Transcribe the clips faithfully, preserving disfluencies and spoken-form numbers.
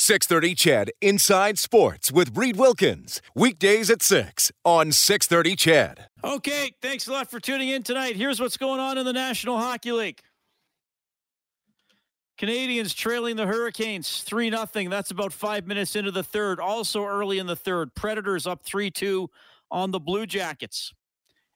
six thirty C H E D Inside Sports with Reid Wilkins. Weekdays at six on six thirty C H E D. Okay, thanks a lot for tuning in tonight. Here's what's going on in the National Hockey League. Canadians trailing the Hurricanes three nothing. That's about five minutes into the third. Also early in the third, Predators up three two on the Blue Jackets.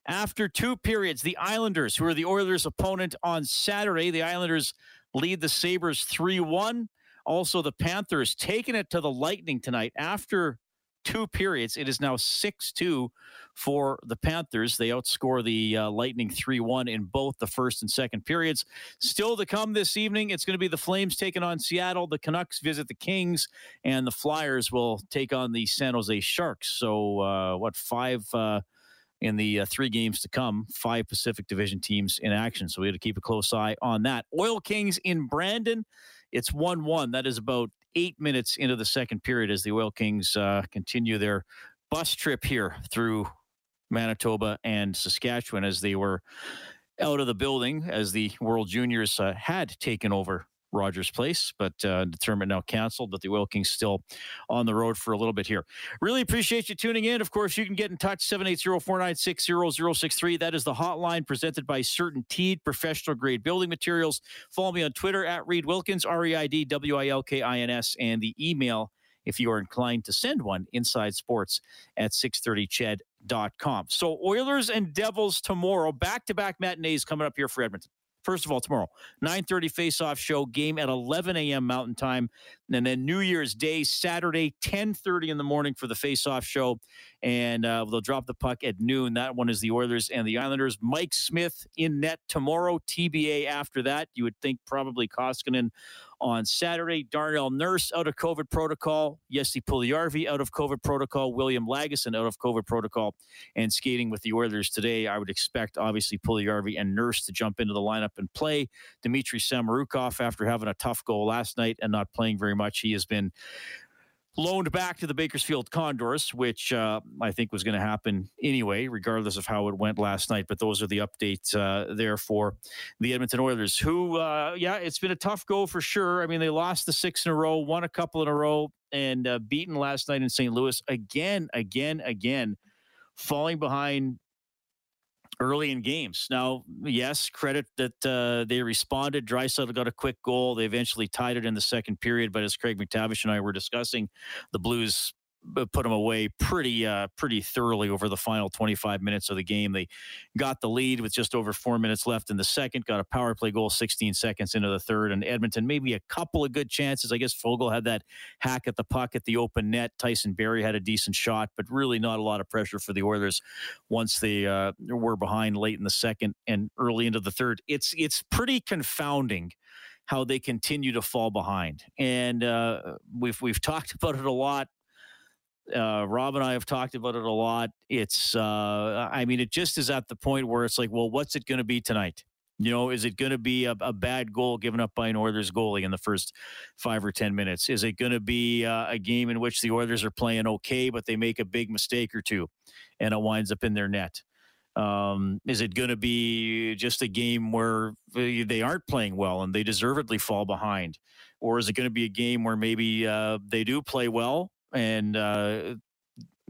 After two periods, the Islanders, who are the Oilers' opponent on Saturday, the Islanders lead the Sabres three one. Also, the Panthers taking it to the Lightning tonight. After two periods, it is now six two for the Panthers. They outscore the uh, Lightning three one in both the first and second periods. Still to come this evening, it's going to be the Flames taking on Seattle. The Canucks visit the Kings, and the Flyers will take on the San Jose Sharks. So, uh, what, five... Uh, in the uh, three games to come, five Pacific Division teams in action. So we had to keep a close eye on that. Oil Kings in Brandon, it's one one. That is about eight minutes into the second period as the Oil Kings uh, continue their bus trip here through Manitoba and Saskatchewan as they were out of the building as the World Juniors uh, had taken over Rogers Place, but uh, determined now canceled, but the Oil Kings still on the road for a little bit here. Really appreciate you tuning in. Of course, you can get in touch, seven eight zero, four nine six, zero zero six three. That is the hotline presented by CertainTeed, professional grade building materials. Follow me on Twitter at Reid Wilkins, R E I D W I L K I N S, and the email, if you are inclined to send one, insidesports at six thirty C H E D dot com. So Oilers and Devils tomorrow, back-to-back matinees coming up here for Edmonton. First of all, tomorrow, nine thirty face-off show, game at eleven a.m. Mountain Time. And then New Year's Day, Saturday, ten thirty in the morning for the face-off show. And uh, they'll drop the puck at noon. That one is the Oilers and the Islanders. Mike Smith in net tomorrow, T B A after that. You would think probably Koskinen on Saturday. Darnell Nurse out of COVID protocol. Jesse Puljujarvi out of COVID protocol. William Lagesson out of COVID protocol. And skating with the Oilers today, I would expect, obviously, Puljujarvi and Nurse to jump into the lineup and play. Dmitry Samarukov, after having a tough goal last night and not playing very much, he has been loaned back to the Bakersfield Condors, which uh, I think was going to happen anyway, regardless of how it went last night. But those are the updates uh, there for the Edmonton Oilers, who, uh, yeah, it's been a tough go for sure. I mean, they lost the six in a row, won a couple in a row, and uh, beaten last night in Saint Louis. Again, again, again, falling behind early in games. Now, yes, credit that uh, they responded. Draisaitl got a quick goal. They eventually tied it in the second period, but as Craig McTavish and I were discussing, the Blues put them away pretty uh, pretty thoroughly over the final twenty-five minutes of the game. They got the lead with just over four minutes left in the second, got a power play goal sixteen seconds into the third, and Edmonton maybe a couple of good chances. I guess Fogel had that hack at the puck at the open net. Tyson Barrie had a decent shot, but really not a lot of pressure for the Oilers once they uh, were behind late in the second and early into the third. It's, it's pretty confounding how they continue to fall behind. And uh, we've, we've talked about it a lot. Uh, Rob and I have talked about it a lot. It's, uh, I mean, it just is at the point where it's like, well, what's it going to be tonight? You know, is it going to be a, a bad goal given up by an Oilers goalie in the first five or ten minutes? Is it going to be uh, a game in which the Oilers are playing okay, but they make a big mistake or two and it winds up in their net? Um, is it going to be just a game where they aren't playing well and they deservedly fall behind? Or is it going to be a game where maybe uh, they do play well, and uh,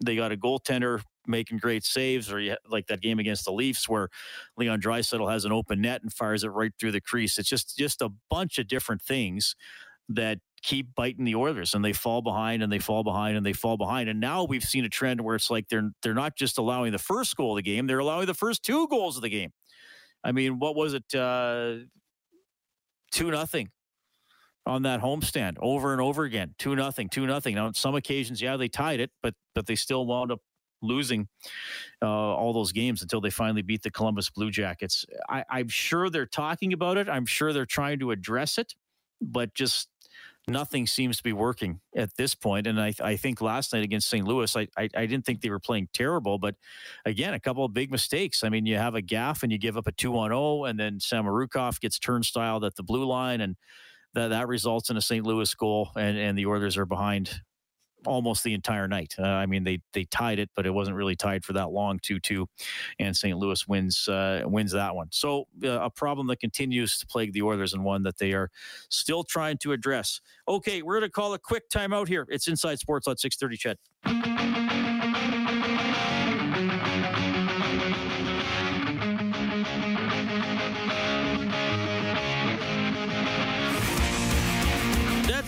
they got a goaltender making great saves, or you, like that game against the Leafs where Leon Draisaitl has an open net and fires it right through the crease. It's just, just a bunch of different things that keep biting the Oilers, and they fall behind and they fall behind and they fall behind. And now we've seen a trend where it's like they're they're not just allowing the first goal of the game, they're allowing the first two goals of the game. I mean, what was it? Uh, two nothing. On that homestand over and over again, two nothing, two nothing. Now, on some occasions, yeah, they tied it, but but they still wound up losing uh, all those games until they finally beat the Columbus Blue Jackets. I, I'm sure they're talking about it. I'm sure they're trying to address it, but just nothing seems to be working at this point. And I, I think last night against Saint Louis, I, I, I didn't think they were playing terrible, but again, a couple of big mistakes. I mean, you have a gaff and you give up a two on oh, and then Samarukov gets turnstiled at the blue line, and that that results in a Saint Louis goal, and, and the Oilers are behind almost the entire night. Uh, I mean, they they tied it, but it wasn't really tied for that long, two two, and Saint Louis wins uh, wins that one. So uh, a problem that continues to plague the Oilers, and one that they are still trying to address. Okay, we're going to call a quick timeout here. It's Inside Sports on six thirty C H E D.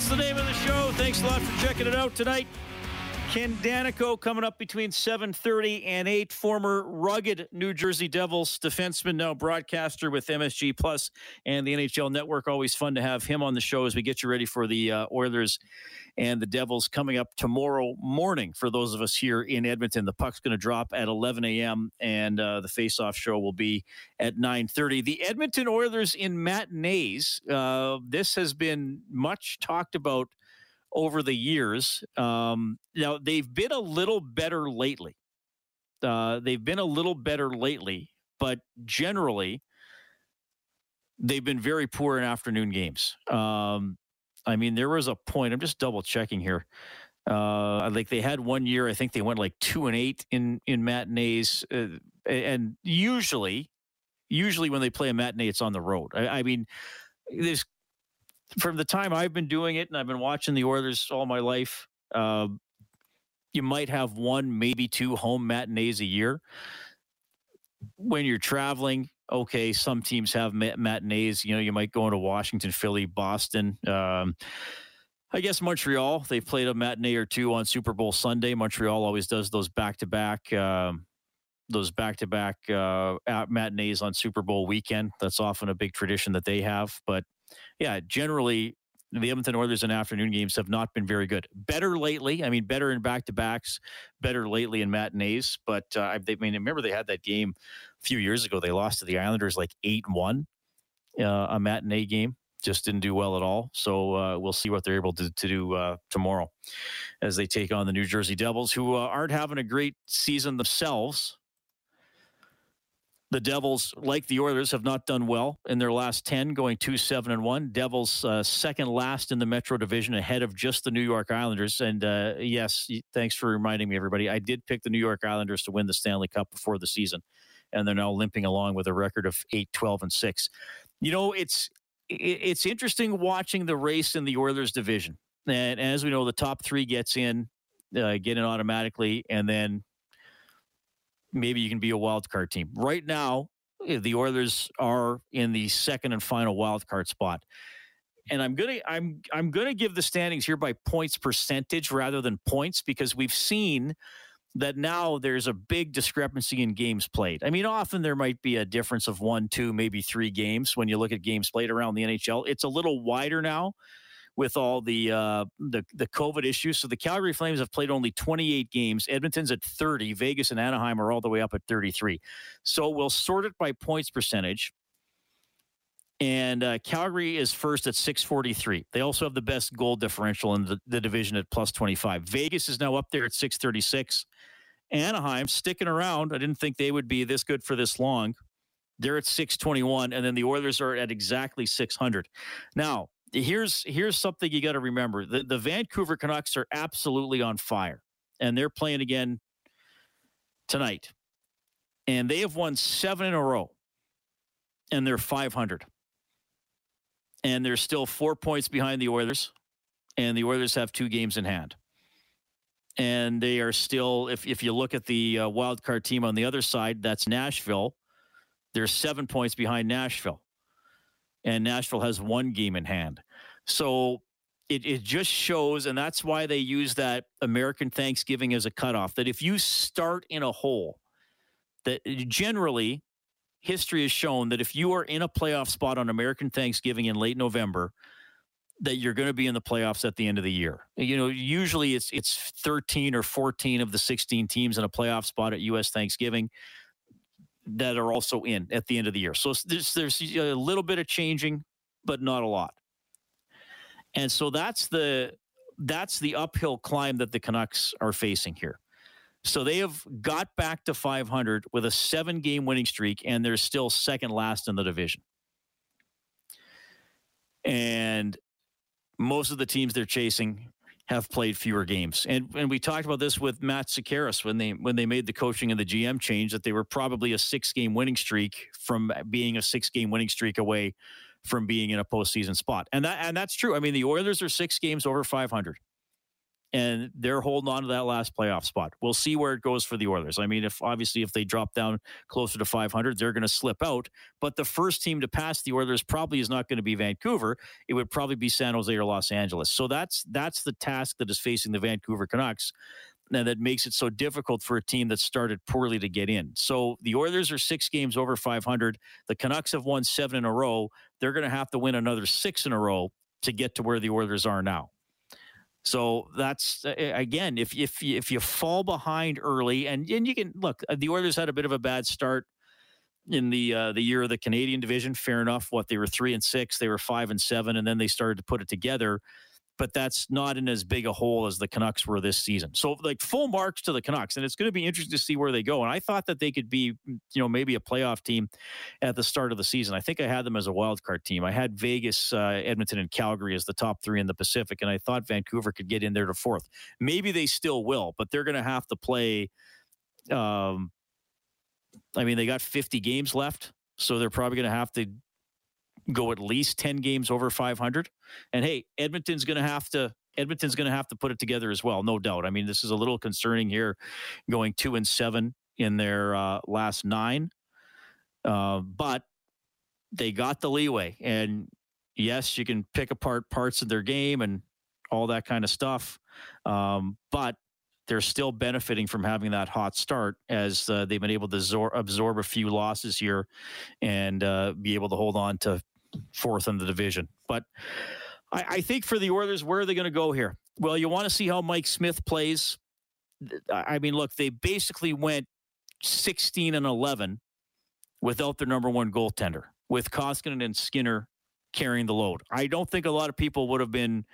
The name of the show. Thanks a lot for checking it out tonight. Ken Daneyko coming up between seven thirty and eight. Former rugged New Jersey Devils defenseman, now broadcaster with M S G Plus and the N H L Network. Always fun to have him on the show as we get you ready for the uh, Oilers and the Devils coming up tomorrow morning. For those of us here in Edmonton, the puck's going to drop at eleven a.m. and uh, the face-off show will be at nine thirty. The Edmonton Oilers in matinees. Uh, this has been much talked about over the years. Um, now, they've been a little better lately. Uh, they've been a little better lately, but generally, they've been very poor in afternoon games. Um, I mean, there was a point, I'm just double-checking here. Uh, like, they had one year, I think they went like two and eight in, in matinees. Uh, and usually, usually when they play a matinee, it's on the road. I, I mean, there's from the time I've been doing it, and I've been watching the Oilers all my life, uh, you might have one, maybe two home matinees a year. When you're traveling, okay, some teams have mat- matinees. You know, you might go into Washington, Philly, Boston. Um, I guess Montreal, they've played a matinee or two on Super Bowl Sunday. Montreal always does those back-to-back um, those back-to-back uh, matinees on Super Bowl weekend. That's often a big tradition that they have, but yeah, generally, the Edmonton Oilers in afternoon games have not been very good. Better lately. I mean, better in back-to-backs, better lately in matinees. But, uh, I, they, I mean, remember they had that game a few years ago. They lost to the Islanders like eight one, uh, a matinee game. Just didn't do well at all. So uh, we'll see what they're able to, to do uh, tomorrow as they take on the New Jersey Devils, who uh, aren't having a great season themselves. The Devils, like the Oilers, have not done well in their last ten, going two seven and one. Devils uh, second last in the Metro Division, ahead of just the New York Islanders. And uh, yes, thanks for reminding me, everybody. I did pick the New York Islanders to win the Stanley Cup before the season, and they're now limping along with a record of eight twelve and six. You know, it's it's interesting watching the race in the Oilers division. And as we know, the top three gets in, uh, get in automatically, and then maybe you can be a wild card team. Right now, the Oilers are in the second and final wild card spot, and I'm gonna I'm I'm gonna give the standings here by points percentage rather than points, because we've seen that now there's a big discrepancy in games played. I mean, often there might be a difference of one, two, maybe three games when you look at games played around the N H L. It's a little wider now with all the uh, the the COVID issues. So the Calgary Flames have played only twenty-eight games. Edmonton's at thirty. Vegas and Anaheim are all the way up at thirty-three. So we'll sort it by points percentage. And uh, Calgary is first at six forty-three. They also have the best goal differential in the, the division at plus twenty-five. Vegas is now up there at six thirty-six. Anaheim sticking around. I didn't think they would be this good for this long. They're at six twenty-one. And then the Oilers are at exactly six hundred. Now, Here's here's something you got to remember. The, the Vancouver Canucks are absolutely on fire, and they're playing again tonight. And they have won seven in a row, and they're five hundred. And they're still four points behind the Oilers, and the Oilers have two games in hand. And they are still, if, if you look at the uh, wild card team on the other side, that's Nashville. They're seven points behind Nashville. And Nashville has one game in hand. So it, it just shows, and that's why they use that American Thanksgiving as a cutoff, that if you start in a hole, that generally history has shown that if you are in a playoff spot on American Thanksgiving in late November, that you're going to be in the playoffs at the end of the year. You know, usually it's it's thirteen or fourteen of the sixteen teams in a playoff spot at U S Thanksgiving that are also in at the end of the year. So there's, there's a little bit of changing, but not a lot. And so that's the that's the uphill climb that the Canucks are facing here. So they have got back to five hundred with a seven-game winning streak, and they're still second last in the division. And most of the teams they're chasing have played fewer games. And and we talked about this with Matt Sikaris when they when they made the coaching and the G M change, that they were probably a six-game winning streak from being a six-game winning streak away from being in a postseason spot. And that and that's true. I mean, the Oilers are six games over five hundred. And they're holding on to that last playoff spot. We'll see where it goes for the Oilers. I mean, if obviously if they drop down closer to five hundred, they're going to slip out. But the first team to pass the Oilers probably is not going to be Vancouver. It would probably be San Jose or Los Angeles. So that's that's the task that is facing the Vancouver Canucks, and that makes it so difficult for a team that started poorly to get in. So the Oilers are six games over five hundred. The Canucks have won seven in a row. They're going to have to win another six in a row to get to where the Oilers are now. So that's, again, if if if you fall behind early, and, and you can, look, the Oilers had a bit of a bad start in the uh, the year of the Canadian division. Fair enough. What, they were three and six, they were five and seven, and then they started to put it together. But that's not in as big a hole as the Canucks were this season. So, like, full marks to the Canucks, and it's going to be interesting to see where they go. And I thought that they could be, you know, maybe a playoff team at the start of the season. I think I had them as a wild card team. I had Vegas, uh, Edmonton, and Calgary as the top three in the Pacific, and I thought Vancouver could get in there to fourth. Maybe they still will, but they're going to have to play. Um, I mean, they got fifty games left, so they're probably going to have to go at least ten games over five hundred. And hey, Edmonton's going to have to Edmonton's going to have to put it together as well, no doubt. I mean, this is a little concerning here, going two and seven in their uh, last nine. Uh, but they got the leeway, and yes, you can pick apart parts of their game and all that kind of stuff. Um, but they're still benefiting from having that hot start, as uh, they've been able to zor- absorb a few losses here and uh, be able to hold on to fourth in the division. But I, I think for the Oilers, where are they going to go here? Well, you want to see how Mike Smith plays. I mean, look, they basically went sixteen and eleven without their number one goaltender, with Koskinen and Skinner carrying the load. I don't think a lot of people would have been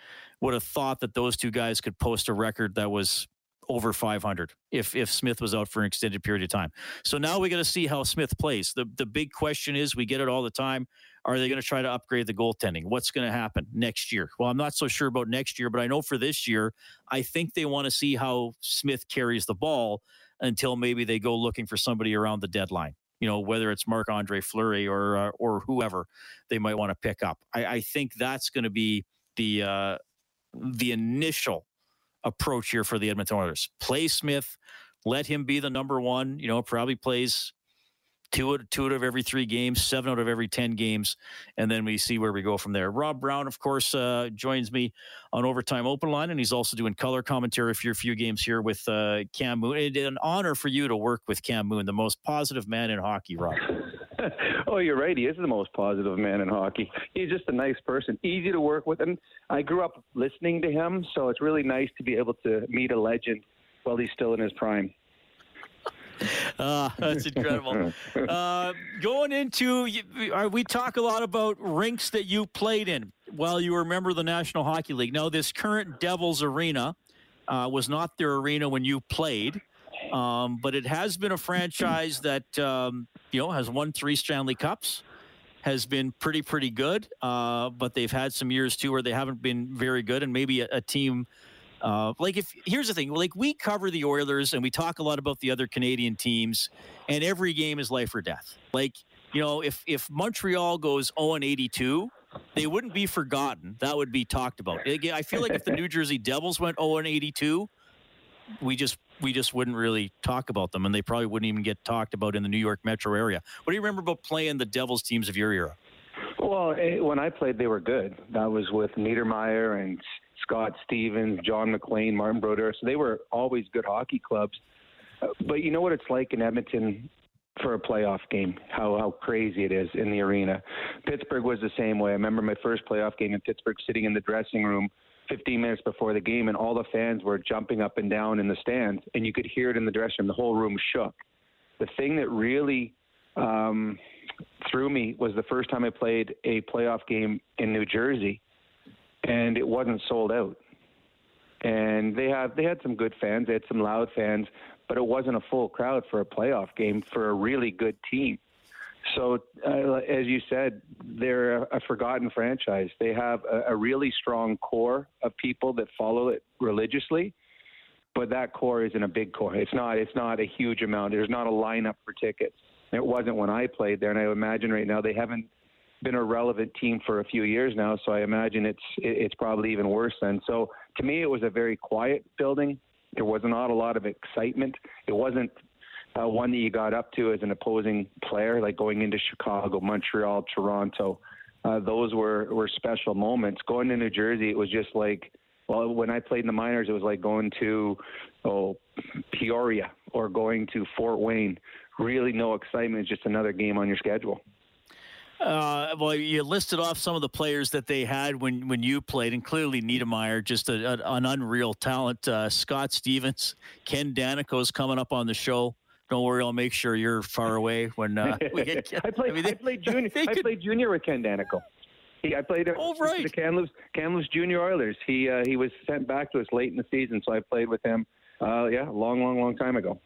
would have thought that those two guys could post a record that was over five hundred if if Smith was out for an extended period of time. So now we got to see how Smith plays. The the big question is, we get it all the time, are they going to try to upgrade the goaltending? What's going to happen next year? Well, I'm not so sure about next year, but I know for this year, I think they want to see how Smith carries the ball until maybe they go looking for somebody around the deadline. You know, whether it's Marc Andre Fleury or uh, or whoever they might want to pick up. I, I think that's going to be the uh, the initial approach here for the Edmonton Oilers. Play Smith, let him be the number one. You know, probably plays two out, two out of every three games, seven out of every ten games, and then we see where we go from there. Rob Brown, of course, uh, joins me on Overtime Open Line, and he's also doing color commentary for a few games here with uh, Cam Moon. It's an honor for you to work with Cam Moon, the most positive man in hockey, Rob. Oh, you're right. He is the most positive man in hockey. He's just a nice person, easy to work with. And I grew up listening to him, so it's really nice to be able to meet a legend while he's still in his prime. Uh, that's incredible. uh, going into, we talk a lot about rinks that you played in while you were a member of the National Hockey League. Now, this current Devils Arena uh, was not their arena when you played. Um, but it has been a franchise that, um, you know, has won three Stanley Cups, has been pretty, pretty good. Uh, but they've had some years, too, where they haven't been very good. And maybe a, a team uh, like if here's the thing, like we cover the Oilers and we talk a lot about the other Canadian teams, and every game is life or death. Like, you know, if if Montreal goes oh and eighty-two, they wouldn't be forgotten. That would be talked about. I feel like if the New Jersey Devils went oh and eighty-two, we just we just wouldn't really talk about them, and they probably wouldn't even get talked about in the New York metro area. What do you remember about playing the Devils teams of your era? Well, when I played, they were good. That was with Niedermeyer and Scott Stevens, John McLean, Martin Brodeur. So they were always good hockey clubs. But you know what it's like in Edmonton for a playoff game, how, how crazy it is in the arena. Pittsburgh was the same way. I remember my first playoff game in Pittsburgh, sitting in the dressing room fifteen minutes before the game, and all the fans were jumping up and down in the stands, and you could hear it in the dressing room. The whole room shook. The thing that really um, threw me was the first time I played a playoff game in New Jersey, and it wasn't sold out. And they have they had some good fans, they had some loud fans, but it wasn't a full crowd for a playoff game for a really good team. So, uh, as you said, they're a, a forgotten franchise. They have a, a really strong core of people that follow it religiously, but that core isn't a big core. It's not. It's not a huge amount. There's not a lineup for tickets. It wasn't when I played there, and I imagine right now they haven't been a relevant team for a few years now. So I imagine it's it's probably even worse then. So to me, it was a very quiet building. There was not a lot of excitement. It wasn't Uh, one that you got up to as an opposing player, like going into Chicago, Montreal, Toronto. Uh, those were, were special moments. Going to New Jersey, it was just like, well, when I played in the minors, it was like going to oh, Peoria or going to Fort Wayne. Really no excitement, just another game on your schedule. Uh, well, you listed off some of the players that they had when, when you played, and clearly Niedermeyer, just a, a, an unreal talent. Uh, Scott Stevens, Ken Daneyko is coming up on the show. Don't worry, I'll make sure you're far away when uh, we get. I played. I, mean, they, I played junior. Could... I played junior with Ken Daneyko. He, I played. Oh, right. The Kamloops, Kamloops Junior Oilers. He uh, he was sent back to us late in the season, so I played with him. Uh, yeah, a long, long, long time ago.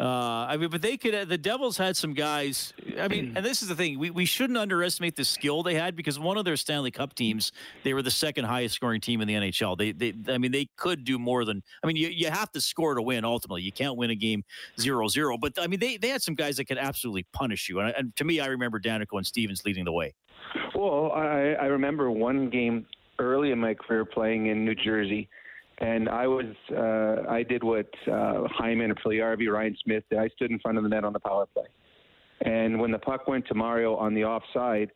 Uh, I mean, but they could. Uh, the Devils had some guys. I mean, and this is the thing: we we shouldn't underestimate the skill they had, because one of their Stanley Cup teams, they were the second highest scoring team in the N H L. They, they, I mean, they could do more than. I mean, you you have to score to win. Ultimately, you can't win a game zero zero. But I mean, they they had some guys that could absolutely punish you. And, and to me, I remember Daneyko and Stevens leading the way. Well, I I remember one game early in my career playing in New Jersey. And I was, uh, I did what uh, Hyman, Puljujärvi, Ryan Smith did. I stood in front of the net on the power play. And when the puck went to Mario on the offside,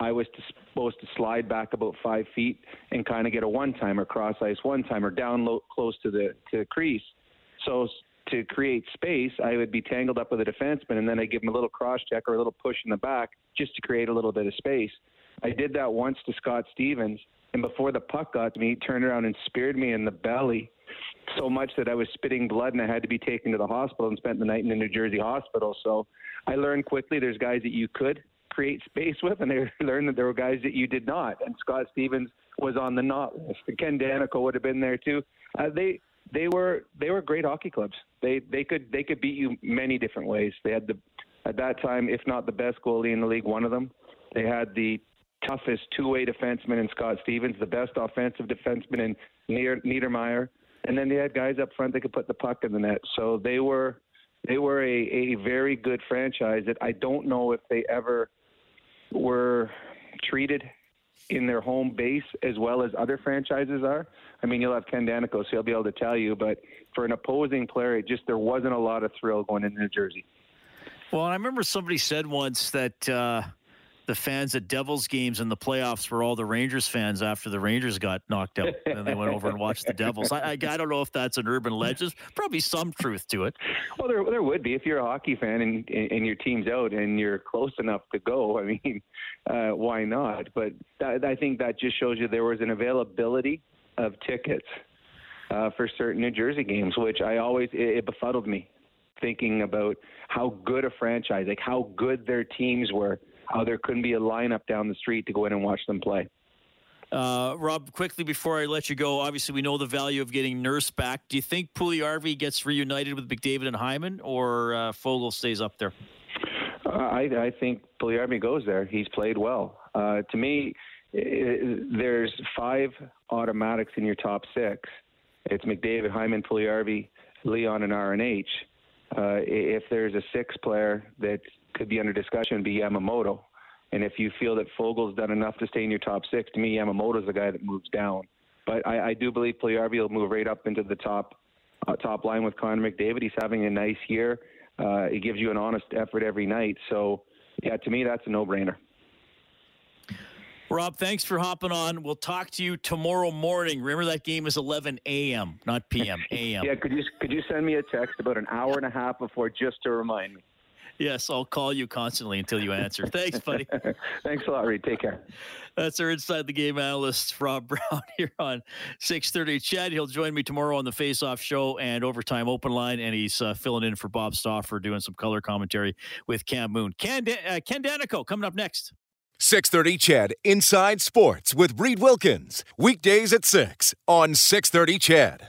I was supposed to slide back about five feet and kind of get a one-timer, cross-ice one-timer, down low, close to the, to the crease. So to create space, I would be tangled up with a defenseman, and then I'd give him a little cross-check or a little push in the back just to create a little bit of space. I did that once to Scott Stevens. And before the puck got to me, he turned around and speared me in the belly so much that I was spitting blood, and I had to be taken to the hospital and spent the night in a New Jersey hospital. So I learned quickly there's guys that you could create space with, and I learned that there were guys that you did not. And Scott Stevens was on the not list. Ken Daneyko would have been there too. Uh, they they were they were great hockey clubs. They they could they could beat you many different ways. They had the at that time, if not the best goalie in the league, one of them. They had the toughest two-way defenseman in Scott Stevens, the best offensive defenseman in Niedermeyer, and then they had guys up front that could put the puck in the net. So they were they were a, a very good franchise that I don't know if they ever were treated in their home base as well as other franchises are. I mean, you'll have Ken Daneyko, so he'll be able to tell you, but for an opposing player, it just there wasn't a lot of thrill going into New Jersey. Well, I remember somebody said once that uh... the fans at Devils games in the playoffs were all the Rangers fans after the Rangers got knocked out. And then they went over and watched the Devils. I, I, I don't know if that's an urban legend. Probably some truth to it. Well, there there would be. If you're a hockey fan and, and your team's out and you're close enough to go, I mean, uh, why not? But that, I think that just shows you there was an availability of tickets uh, for certain New Jersey games, which I always, it, it befuddled me thinking about how good a franchise, like how good their teams were. How there couldn't be a lineup down the street to go in and watch them play. Uh, Rob, quickly before I let you go, obviously we know the value of getting Nurse back. Do you think Puljujärvi gets reunited with McDavid and Hyman, or uh, Fogle stays up there? Uh, I, I think Puljujärvi goes there. He's played well. Uh, to me, it, there's five automatics in your top six. It's McDavid, Hyman, Puljujärvi, Leon, and R N H. Uh, if there's a sixth player that could be under discussion, be Yamamoto. And if you feel that Fogle's done enough to stay in your top six, to me, Yamamoto's the guy that moves down. But I, I do believe Puljujärvi will move right up into the top uh, top line with Connor McDavid. He's having a nice year. Uh, he gives you an honest effort every night. So, yeah, to me, that's a no-brainer. Rob, thanks for hopping on. We'll talk to you tomorrow morning. Remember, that game is eleven a.m., not p m, a m. Yeah, could you could you send me a text about an hour and a half before just to remind me? Yes, I'll call you constantly until you answer. Thanks, buddy. Thanks a lot, Reid. Take care. That's our Inside the Game analyst, Rob Brown, here on six thirty CHED. He'll join me tomorrow on the Face Off Show and Overtime Open Line, and he's uh, filling in for Bob Stauffer, doing some color commentary with Cam Moon. Ken, uh, Ken Daneyko coming up next. six thirty C H E D Inside Sports with Reid Wilkins. Weekdays at six on six thirty C H E D.